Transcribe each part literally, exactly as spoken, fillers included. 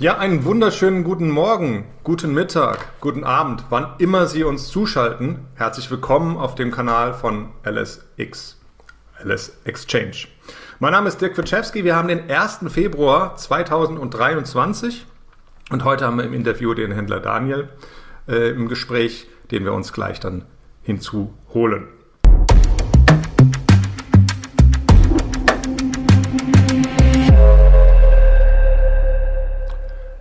Ja, einen wunderschönen guten Morgen, guten Mittag, guten Abend, wann immer Sie uns zuschalten. Herzlich willkommen auf dem Kanal von L S X, L S Exchange. Mein Name ist Dirk Witschewski, wir haben den ersten Februar zweitausenddreiundzwanzig und heute haben wir im Interview den Händler Daniel äh, im Gespräch, den wir uns gleich dann hinzuholen.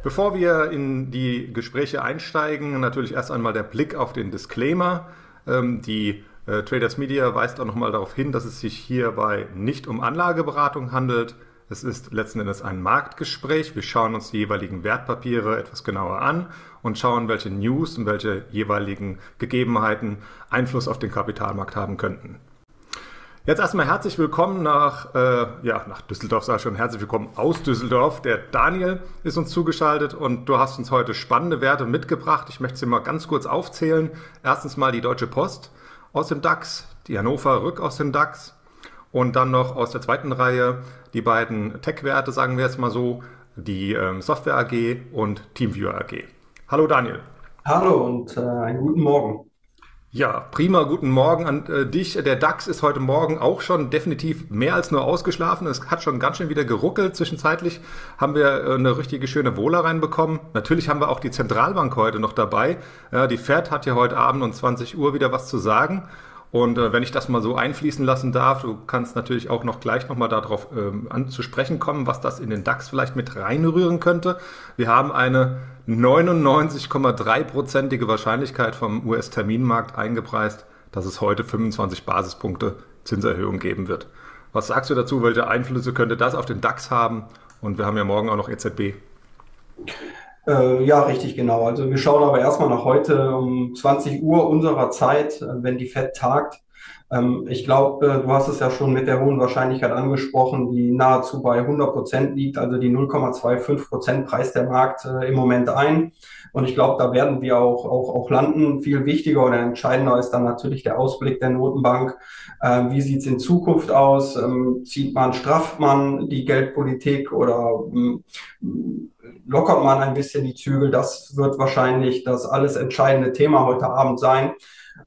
Bevor wir in die Gespräche einsteigen, natürlich erst einmal der Blick auf den Disclaimer. Die Traders Media weist auch nochmal darauf hin, dass es sich hierbei nicht um Anlageberatung handelt. Es ist letzten Endes ein Marktgespräch. Wir schauen uns die jeweiligen Wertpapiere etwas genauer an und schauen, welche News und welche jeweiligen Gegebenheiten Einfluss auf den Kapitalmarkt haben könnten. Jetzt erstmal herzlich willkommen nach, äh, ja, nach Düsseldorf, sage ich schon, herzlich willkommen aus Düsseldorf. Der Daniel ist uns zugeschaltet und du hast uns heute spannende Werte mitgebracht. Ich möchte sie mal ganz kurz aufzählen. Erstens mal die Deutsche Post aus dem DAX, die Hannover Rück aus dem DAX und dann noch aus der zweiten Reihe die beiden Tech-Werte, sagen wir jetzt mal so, die ähm, Software A G und TeamViewer A G. Hallo Daniel. Hallo und äh, einen guten Morgen. Ja, prima, guten Morgen an äh, dich. Der DAX ist heute Morgen auch schon definitiv mehr als nur ausgeschlafen. Es hat schon ganz schön wieder geruckelt. Zwischenzeitlich haben wir äh, eine richtige schöne Wohler reinbekommen. Natürlich haben wir auch die Zentralbank heute noch dabei. Ja, die Fed hat ja heute Abend um zwanzig Uhr wieder was zu sagen. Und äh, wenn ich das mal so einfließen lassen darf, du kannst natürlich auch noch gleich nochmal darauf ähm, anzusprechen kommen, was das in den DAX vielleicht mit reinrühren könnte. Wir haben eine neunundneunzig Komma drei prozentige Wahrscheinlichkeit vom U S-Terminmarkt eingepreist, dass es heute fünfundzwanzig Basispunkte Zinserhöhung geben wird. Was sagst du dazu? Welche Einflüsse könnte das auf den DAX haben? Und wir haben ja morgen auch noch E Z B. Äh, ja, richtig, genau. Also wir schauen aber erstmal nach heute um zwanzig Uhr unserer Zeit, wenn die Fed tagt. Ähm, ich glaube, äh, du hast es ja schon mit der hohen Wahrscheinlichkeit angesprochen, die nahezu bei hundert Prozent liegt, also die null Komma fünfundzwanzig Prozent preist der Markt äh, im Moment ein. Und ich glaube, da werden wir auch, auch, auch landen. Viel wichtiger oder entscheidender ist dann natürlich der Ausblick der Notenbank. Äh, wie sieht es in Zukunft aus? Ähm, zieht man, strafft man die Geldpolitik oder ähm, lockert man ein bisschen die Zügel? Das wird wahrscheinlich das alles entscheidende Thema heute Abend sein.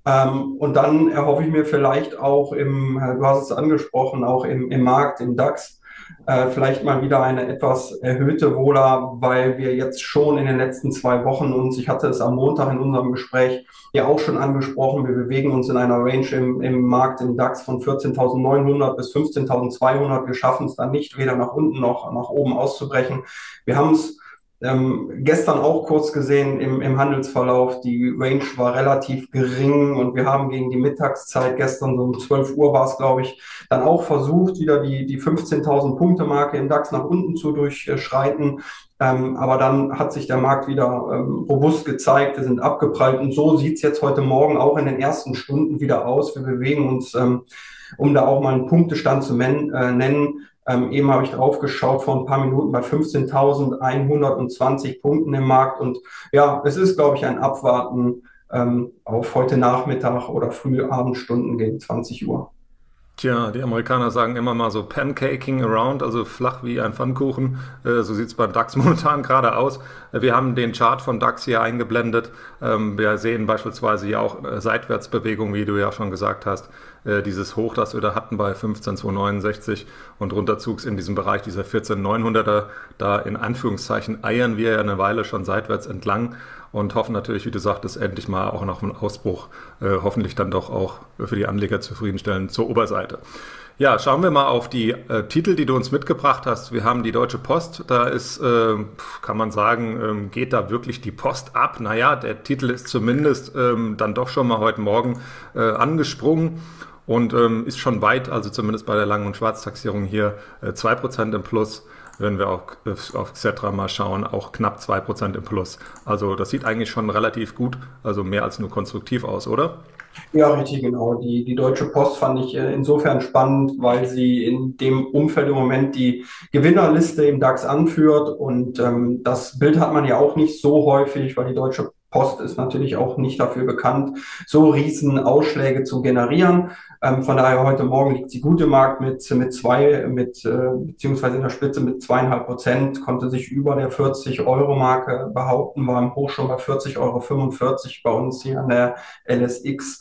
Ähm, und dann erhoffe ich mir vielleicht auch im, du hast es angesprochen, auch im, im Markt, im DAX, äh, vielleicht mal wieder eine etwas erhöhte Wohler, weil wir jetzt schon in den letzten zwei Wochen uns, ich hatte es am Montag in unserem Gespräch ja auch schon angesprochen, wir bewegen uns in einer Range im, im Markt, im DAX von vierzehntausendneunhundert bis fünfzehntausendzweihundert. Wir schaffen es dann nicht, weder nach unten noch nach oben auszubrechen. Wir haben es Ähm, gestern auch kurz gesehen im, im Handelsverlauf, die Range war relativ gering und wir haben gegen die Mittagszeit, gestern so um zwölf Uhr war es, glaube ich, dann auch versucht, wieder die, die fünfzehntausend-Punkte-Marke im DAX nach unten zu durchschreiten. Ähm, aber dann hat sich der Markt wieder ähm, robust gezeigt, wir sind abgeprallt und so sieht es jetzt heute Morgen auch in den ersten Stunden wieder aus. Wir bewegen uns, ähm, um da auch mal einen Punktestand zu men- äh, nennen, Ähm, eben habe ich drauf geschaut vor ein paar Minuten bei fünfzehntausendeinhundertzwanzig Punkten im Markt und ja, es ist, glaube ich, ein Abwarten ähm, auf heute Nachmittag oder frühe Abendstunden gegen zwanzig Uhr. Tja, die Amerikaner sagen immer mal so Pancaking around, also flach wie ein Pfannkuchen. Äh, so sieht es beim DAX momentan gerade aus. Wir haben den Chart von DAX hier eingeblendet. Ähm, wir sehen beispielsweise hier auch äh, Seitwärtsbewegungen, wie du ja schon gesagt hast. Äh, dieses Hoch, das wir da hatten bei fünfzehntausendzweihundertneunundsechzig und Runterzugs in diesem Bereich dieser vierzehntausendneunhunderter, da in Anführungszeichen eiern wir ja eine Weile schon seitwärts entlang und hoffen natürlich, wie du sagtest, endlich mal auch noch einen Ausbruch, äh, hoffentlich dann doch auch für die Anleger zufriedenstellend zur Oberseite. Ja, schauen wir mal auf die äh, Titel, die du uns mitgebracht hast. Wir haben die Deutsche Post, da ist, äh, kann man sagen, ähm, geht da wirklich die Post ab? Naja, der Titel ist zumindest ähm, dann doch schon mal heute Morgen äh, angesprungen und ähm, ist schon weit, also zumindest bei der Lang- und Schwarztaxierung hier äh, zwei Prozent im Plus. Wenn wir auch auf Xetra mal schauen, auch knapp zwei Prozent im Plus. Also das sieht eigentlich schon relativ gut, also mehr als nur konstruktiv aus, oder? Ja, richtig, genau. Die, die Deutsche Post fand ich insofern spannend, weil sie in dem Umfeld im Moment die Gewinnerliste im DAX anführt. Und ähm, das Bild hat man ja auch nicht so häufig, weil die Deutsche Post ist natürlich auch nicht dafür bekannt, so riesen Ausschläge zu generieren. Ähm, von daher heute Morgen liegt sie gut im Markt mit mit zwei, mit äh, beziehungsweise in der Spitze mit zweieinhalb Prozent, konnte sich über der vierzig-Euro-Marke behaupten, war im Hoch schon bei vierzig Euro fünfundvierzig bei uns hier an der L S X.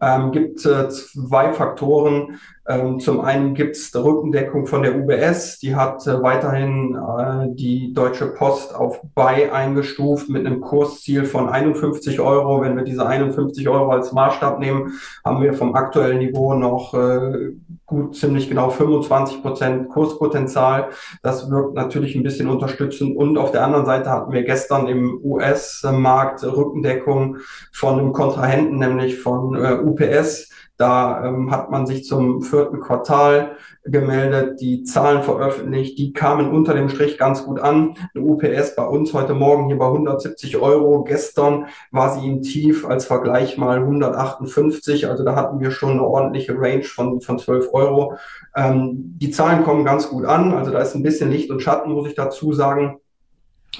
Ähm, gibt äh, zwei Faktoren. Ähm, zum einen gibt es die Rückendeckung von der U B S. Die hat äh, weiterhin äh, die Deutsche Post auf Buy eingestuft mit einem Kursziel von einundfünfzig Euro. Wenn wir diese einundfünfzig Euro als Maßstab nehmen, haben wir vom aktuellen Niveau noch äh, gut ziemlich genau fünfundzwanzig Prozent Kurspotenzial. Das wirkt natürlich ein bisschen unterstützend. Und auf der anderen Seite hatten wir gestern im U S-Markt Rückendeckung von einem Kontrahenten, nämlich von äh, U P S. Da ähm, hat man sich zum vierten Quartal gemeldet, die Zahlen veröffentlicht, die kamen unter dem Strich ganz gut an. Eine U P S bei uns heute Morgen hier bei hundertsiebzig Euro, gestern war sie im Tief als Vergleich mal hundertachtundfünfzig, also da hatten wir schon eine ordentliche Range von von zwölf Euro. Ähm, die Zahlen kommen ganz gut an, also da ist ein bisschen Licht und Schatten, muss ich dazu sagen.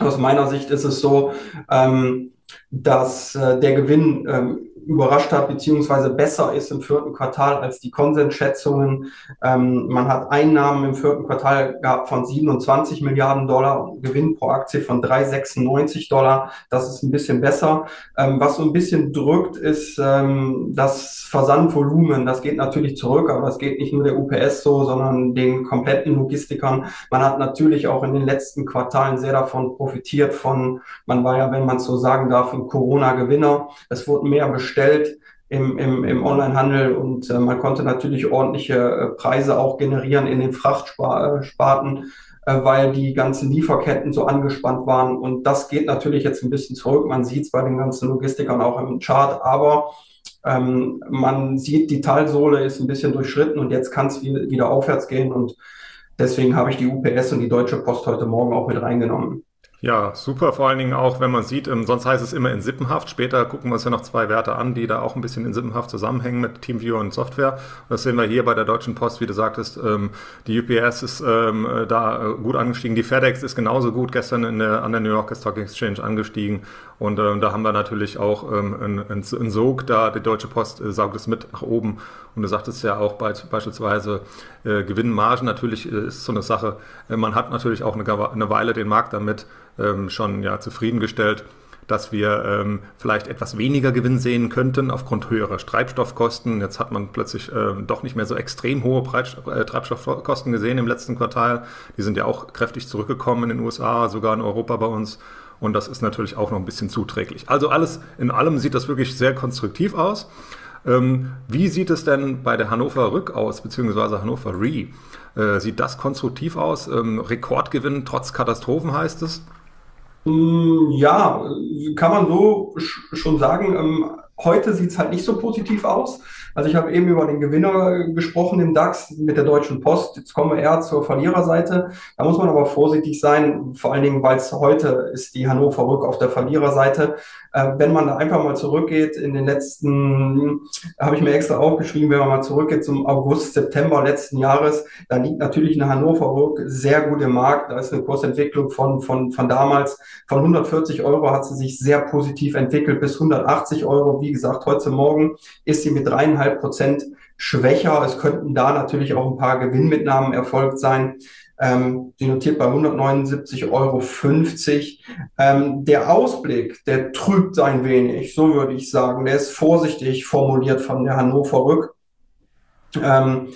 Aus meiner Sicht ist es so, ähm, dass äh, der Gewinn ähm, überrascht hat, beziehungsweise besser ist im vierten Quartal als die Konsensschätzungen. Ähm, man hat Einnahmen im vierten Quartal gehabt von siebenundzwanzig Milliarden Dollar und Gewinn pro Aktie von drei Komma sechsundneunzig Dollar. Das ist ein bisschen besser. Ähm, was so ein bisschen drückt, ist ähm, das Versandvolumen. Das geht natürlich zurück, aber das geht nicht nur der U P S so, sondern den kompletten Logistikern. Man hat natürlich auch in den letzten Quartalen sehr davon profitiert von, man war ja, wenn man es so sagen darf, ein Corona-Gewinner. Es wurden mehr bestellt im, im, im Onlinehandel und äh, man konnte natürlich ordentliche äh, Preise auch generieren in den Frachtsparten, äh, weil die ganzen Lieferketten so angespannt waren, und das geht natürlich jetzt ein bisschen zurück. Man sieht es bei den ganzen Logistikern auch im Chart, aber ähm, man sieht, die Talsohle ist ein bisschen durchschritten und jetzt kann es wieder aufwärts gehen, und deswegen habe ich die U P S und die Deutsche Post heute Morgen auch mit reingenommen. Ja, super, vor allen Dingen auch, wenn man sieht, ähm, sonst heißt es immer in Sippenhaft. Später gucken wir uns ja noch zwei Werte an, die da auch ein bisschen in Sippenhaft zusammenhängen mit TeamViewer und Software. Und das sehen wir hier bei der Deutschen Post, wie du sagtest, ähm, die U P S ist ähm, da gut angestiegen, die FedEx ist genauso gut gestern in der, an der New York Stock Exchange angestiegen. Und ähm, da haben wir natürlich auch ähm, einen ein Sog da, die Deutsche Post äh, saugt es mit nach oben. Und du sagtest ja auch bei, beispielsweise äh, Gewinnmargen, natürlich äh, ist so eine Sache, äh, man hat natürlich auch eine, eine Weile den Markt damit ähm, schon ja, zufriedengestellt, dass wir ähm, vielleicht etwas weniger Gewinn sehen könnten aufgrund höherer Treibstoffkosten. Jetzt hat man plötzlich ähm, doch nicht mehr so extrem hohe Preis, äh, Treibstoffkosten gesehen im letzten Quartal. Die sind ja auch kräftig zurückgekommen in den U S A, sogar in Europa bei uns. Und das ist natürlich auch noch ein bisschen zuträglich. Also alles in allem sieht das wirklich sehr konstruktiv aus. Ähm, wie sieht es denn bei der Hannover Rück aus, beziehungsweise Hannover Re? Äh, sieht das konstruktiv aus? Ähm, Rekordgewinn trotz Katastrophen heißt es? Ja, kann man so schon sagen. Ähm, heute sieht es halt nicht so positiv aus. Also ich habe eben über den Gewinner gesprochen im DAX mit der Deutschen Post. Jetzt kommen wir eher zur Verliererseite. Da muss man aber vorsichtig sein, vor allen Dingen, weil es heute ist die Hannover Rück auf der Verliererseite. Äh, wenn man da einfach mal zurückgeht in den letzten, habe ich mir extra aufgeschrieben, wenn man mal zurückgeht zum August, September letzten Jahres, da liegt natürlich eine Hannover Rück sehr gut im Markt. Da ist eine Kursentwicklung von von von damals, von hundertvierzig Euro hat sie sich sehr positiv entwickelt bis hundertachtzig Euro. Wie gesagt, heute Morgen ist sie mit dreieinhalb Prozent schwächer. Es könnten da natürlich auch ein paar Gewinnmitnahmen erfolgt sein. Ähm, die notiert bei hundertneunundsiebzig Euro fünfzig. Ähm, der Ausblick, der trübt ein wenig, so würde ich sagen. Der ist vorsichtig formuliert von der Hannover Rück. Ähm,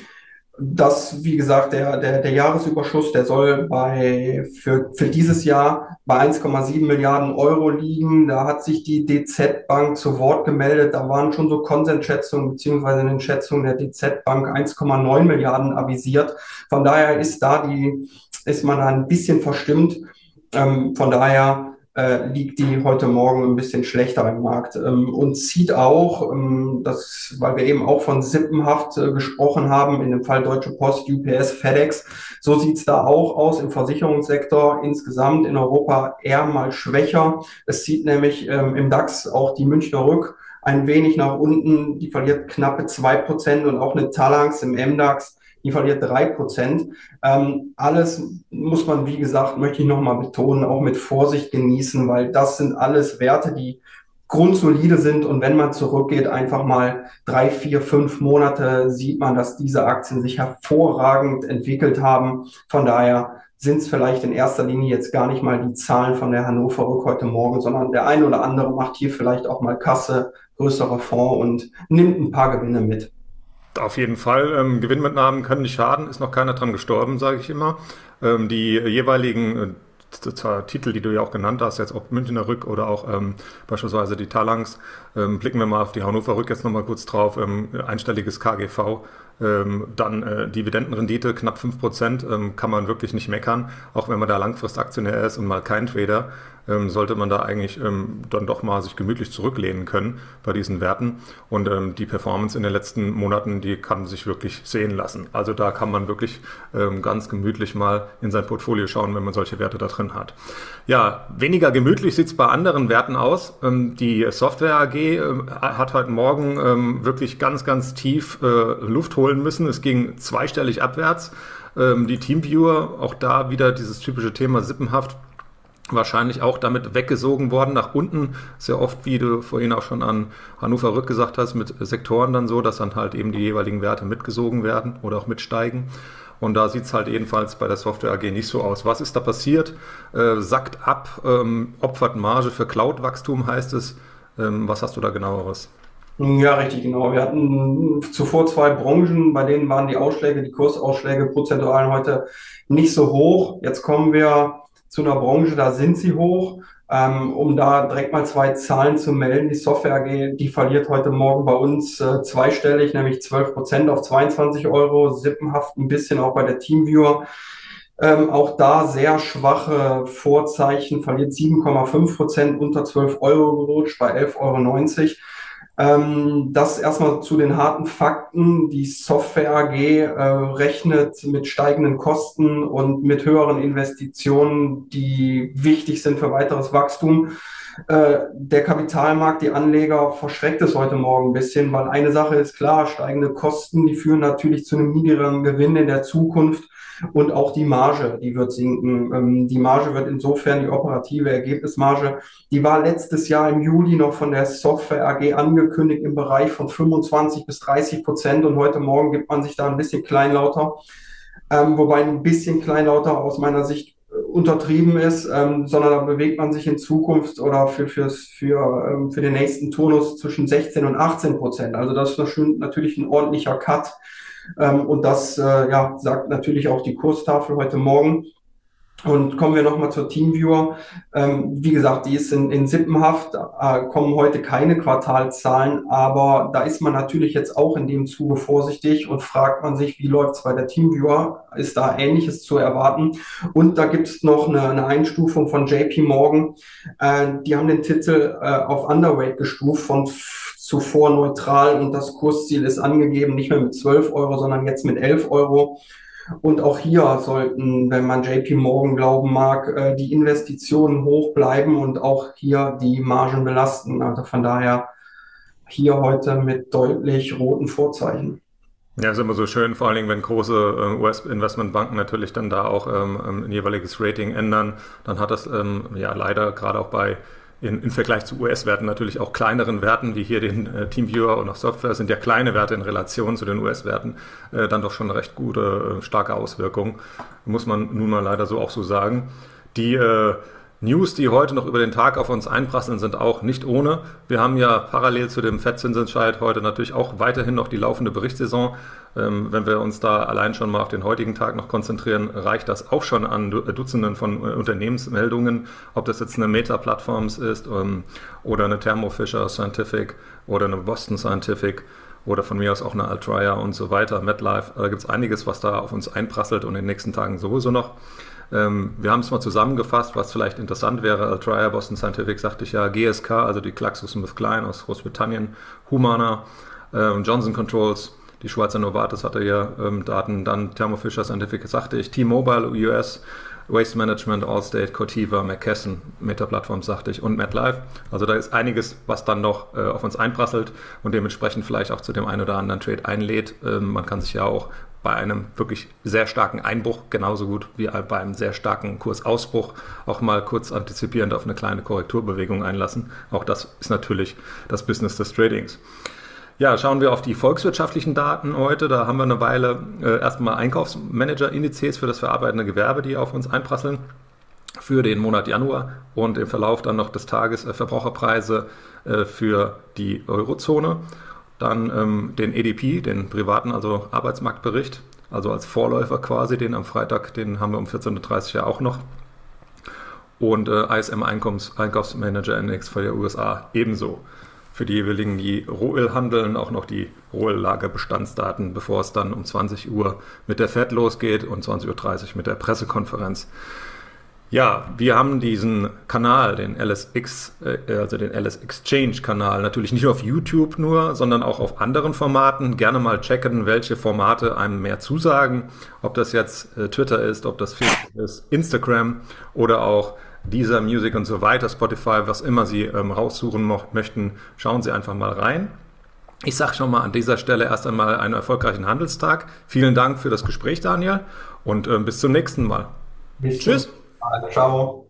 Das, wie gesagt, der, der, der Jahresüberschuss, der soll bei, für, für dieses Jahr bei eins Komma sieben Milliarden Euro liegen. Da hat sich die D Z-Bank zu Wort gemeldet. Da waren schon so Konsensschätzungen beziehungsweise in den Schätzungen der D Z-Bank eins Komma neun Milliarden avisiert. Von daher ist da die, ist man da ein bisschen verstimmt. Ähm, von daher, Äh, liegt die heute Morgen ein bisschen schlechter im Markt ähm, und zieht auch, ähm, das, weil wir eben auch von Sippenhaft äh, gesprochen haben, in dem Fall Deutsche Post, U P S, FedEx, so sieht's da auch aus im Versicherungssektor, insgesamt in Europa eher mal schwächer. Es zieht nämlich ähm, im DAX auch die Münchner Rück ein wenig nach unten, die verliert knappe zwei Prozent, und auch eine Talanx im MDAX, die verliert drei Prozent. Ähm, alles muss man, wie gesagt, möchte ich nochmal betonen, auch mit Vorsicht genießen, weil das sind alles Werte, die grundsolide sind. Und wenn man zurückgeht, einfach mal drei, vier, fünf Monate, sieht man, dass diese Aktien sich hervorragend entwickelt haben. Von daher sind es vielleicht in erster Linie jetzt gar nicht mal die Zahlen von der Hannover Rück heute Morgen, sondern der ein oder andere macht hier vielleicht auch mal Kasse, größere Fonds und nimmt ein paar Gewinne mit. Auf jeden Fall. Ähm, Gewinnmitnahmen können nicht schaden, ist noch keiner dran gestorben, sage ich immer. Ähm, die jeweiligen äh, Titel, die du ja auch genannt hast, jetzt ob Münchner Rück oder auch ähm, beispielsweise die Talanx, ähm, blicken wir mal auf die Hannover Rück jetzt nochmal kurz drauf, ähm, einstelliges K G V, ähm, dann äh, Dividendenrendite knapp fünf Prozent, ähm, kann man wirklich nicht meckern, auch wenn man da Langfristaktionär ist und mal kein Trader, ähm, sollte man da eigentlich ähm, dann doch mal sich gemütlich zurücklehnen können bei diesen Werten und ähm, die Performance in den letzten Monaten, die kann sich wirklich sehen lassen. Also da kann man wirklich ähm, ganz gemütlich mal in sein Portfolio schauen, wenn man solche Werte da drin hat. Ja, weniger gemütlich sieht es bei anderen Werten aus. Die Software A G hat heute Morgen wirklich ganz, ganz tief Luft holen müssen. Es ging zweistellig abwärts. Die TeamViewer, auch da wieder dieses typische Thema sippenhaft, wahrscheinlich auch damit weggesogen worden nach unten. Sehr oft, wie du vorhin auch schon an Hannover Rück gesagt hast, mit Sektoren dann so, dass dann halt eben die jeweiligen Werte mitgesogen werden oder auch mitsteigen. Und da sieht es halt jedenfalls bei der Software A G nicht so aus. Was ist da passiert? Äh, sackt ab, ähm, opfert Marge für Cloud-Wachstum heißt es. Ähm, was hast du da genaueres? Ja, richtig, genau. Wir hatten zuvor zwei Branchen, bei denen waren die Ausschläge, die Kursausschläge prozentual heute nicht so hoch. Jetzt kommen wir zu einer Branche, da sind sie hoch. Ähm, um da direkt mal zwei Zahlen zu melden. Die Software A G, die verliert heute Morgen bei uns äh, zweistellig, nämlich zwölf Prozent auf zweiundzwanzig Euro, sippenhaft ein bisschen auch bei der TeamViewer. Ähm, auch da sehr schwache Vorzeichen, verliert sieben Komma fünf Prozent, unter zwölf Euro gerutscht, bei elf Euro neunzig. Ähm, das erstmal zu den harten Fakten. Die Software A G äh, rechnet mit steigenden Kosten und mit höheren Investitionen, die wichtig sind für weiteres Wachstum. Äh, der Kapitalmarkt, die Anleger, verschreckt es heute Morgen ein bisschen, weil eine Sache ist klar, steigende Kosten, die führen natürlich zu einem niedrigeren Gewinn in der Zukunft. Und auch die Marge, die wird sinken. Die Marge wird insofern, die operative Ergebnismarge, die war letztes Jahr im Juli noch von der Software A G angekündigt im Bereich von fünfundzwanzig bis dreißig Prozent. Und heute Morgen gibt man sich da ein bisschen kleinlauter, wobei ein bisschen kleinlauter aus meiner Sicht untertrieben ist, sondern da bewegt man sich in Zukunft oder für, für, für, für den nächsten Turnus zwischen sechzehn und achtzehn Prozent. Also das ist natürlich ein ordentlicher Cut. Und das ja, sagt natürlich auch die Kurstafel heute Morgen. Und kommen wir nochmal zur TeamViewer. Wie gesagt, die ist in, in sippenhaft, kommen heute keine Quartalszahlen, aber da ist man natürlich jetzt auch in dem Zuge vorsichtig und fragt man sich, wie läuft es bei der TeamViewer? Ist da Ähnliches zu erwarten? Und da gibt es noch eine, eine Einstufung von J P Morgan. Die haben den Titel auf Underweight gestuft von zuvor neutral und das Kursziel ist angegeben, nicht mehr mit zwölf Euro, sondern jetzt mit elf Euro. Und auch hier sollten, wenn man J P Morgan glauben mag, die Investitionen hoch bleiben und auch hier die Margen belasten. Also von daher hier heute mit deutlich roten Vorzeichen. Ja, ist immer so schön, vor allen Dingen, wenn große U S-Investmentbanken natürlich dann da auch ähm, ein jeweiliges Rating ändern, dann hat das ähm, ja leider gerade auch bei In, im Vergleich zu U S-Werten natürlich auch kleineren Werten, wie hier den äh, TeamViewer und auch Software, sind ja kleine Werte in Relation zu den U S-Werten, äh, dann doch schon recht gute, äh, starke Auswirkungen, muss man nun mal leider so auch so sagen. Die äh, News, die heute noch über den Tag auf uns einprasseln, sind auch nicht ohne. Wir haben ja parallel zu dem F E D-Zinsentscheid heute natürlich auch weiterhin noch die laufende Berichtssaison. Ähm, wenn wir uns da allein schon mal auf den heutigen Tag noch konzentrieren, reicht das auch schon an Dutzenden von äh, Unternehmensmeldungen, ob das jetzt eine Meta Platforms ist ähm, oder eine Thermo Fisher Scientific oder eine Boston Scientific oder von mir aus auch eine Altria und so weiter, MetLife. Da gibt es einiges, was da auf uns einprasselt und in den nächsten Tagen sowieso noch. Wir haben es mal zusammengefasst, was vielleicht interessant wäre. Altria, Boston Scientific, sagte ich ja, G S K, also die GlaxoSmithKline aus Großbritannien, Humana, ähm, Johnson Controls, die Schweizer Novartis hatte ja ähm, Daten, dann Thermo Fisher Scientific, sagte ich, T-Mobile U S, Waste Management, Allstate, Cotiva, McKesson, Meta Platforms, sagte ich, und MetLife. Also da ist einiges, was dann noch äh, auf uns einprasselt und dementsprechend vielleicht auch zu dem einen oder anderen Trade einlädt. Ähm, man kann sich ja auch bei einem wirklich sehr starken Einbruch, genauso gut wie bei einem sehr starken Kursausbruch, auch mal kurz antizipierend auf eine kleine Korrekturbewegung einlassen. Auch das ist natürlich das Business des Tradings. Ja, schauen wir auf die volkswirtschaftlichen Daten heute. Da haben wir eine Weile äh, erstmal Einkaufsmanager-Indizes für das verarbeitende Gewerbe, die auf uns einprasseln für den Monat Januar, und im Verlauf dann noch des Tages äh, Verbraucherpreise äh, für die Eurozone. Dann ähm, den E D P, den privaten, also Arbeitsmarktbericht, also als Vorläufer quasi, den am Freitag, den haben wir um vierzehn Uhr dreißig ja auch noch. Und äh, I S M Einkaufsmanager-Index für die U S A ebenso. Für die jeweiligen, die Rohöl handeln, auch noch die Rohöl-Lagerbestandsdaten, bevor es dann um zwanzig Uhr mit der Fed losgeht und zwanzig Uhr dreißig mit der Pressekonferenz. Ja, wir haben diesen Kanal, den L S X, also den L S Exchange Kanal, natürlich nicht auf YouTube nur, sondern auch auf anderen Formaten. Gerne mal checken, welche Formate einem mehr zusagen. Ob das jetzt äh, Twitter ist, ob das Facebook ist, Instagram oder auch Deezer, Music und so weiter, Spotify, was immer Sie ähm, raussuchen mo- möchten, schauen Sie einfach mal rein. Ich sage schon mal an dieser Stelle erst einmal einen erfolgreichen Handelstag. Vielen Dank für das Gespräch, Daniel, und äh, bis zum nächsten Mal. Bis Tschüss. Ciao.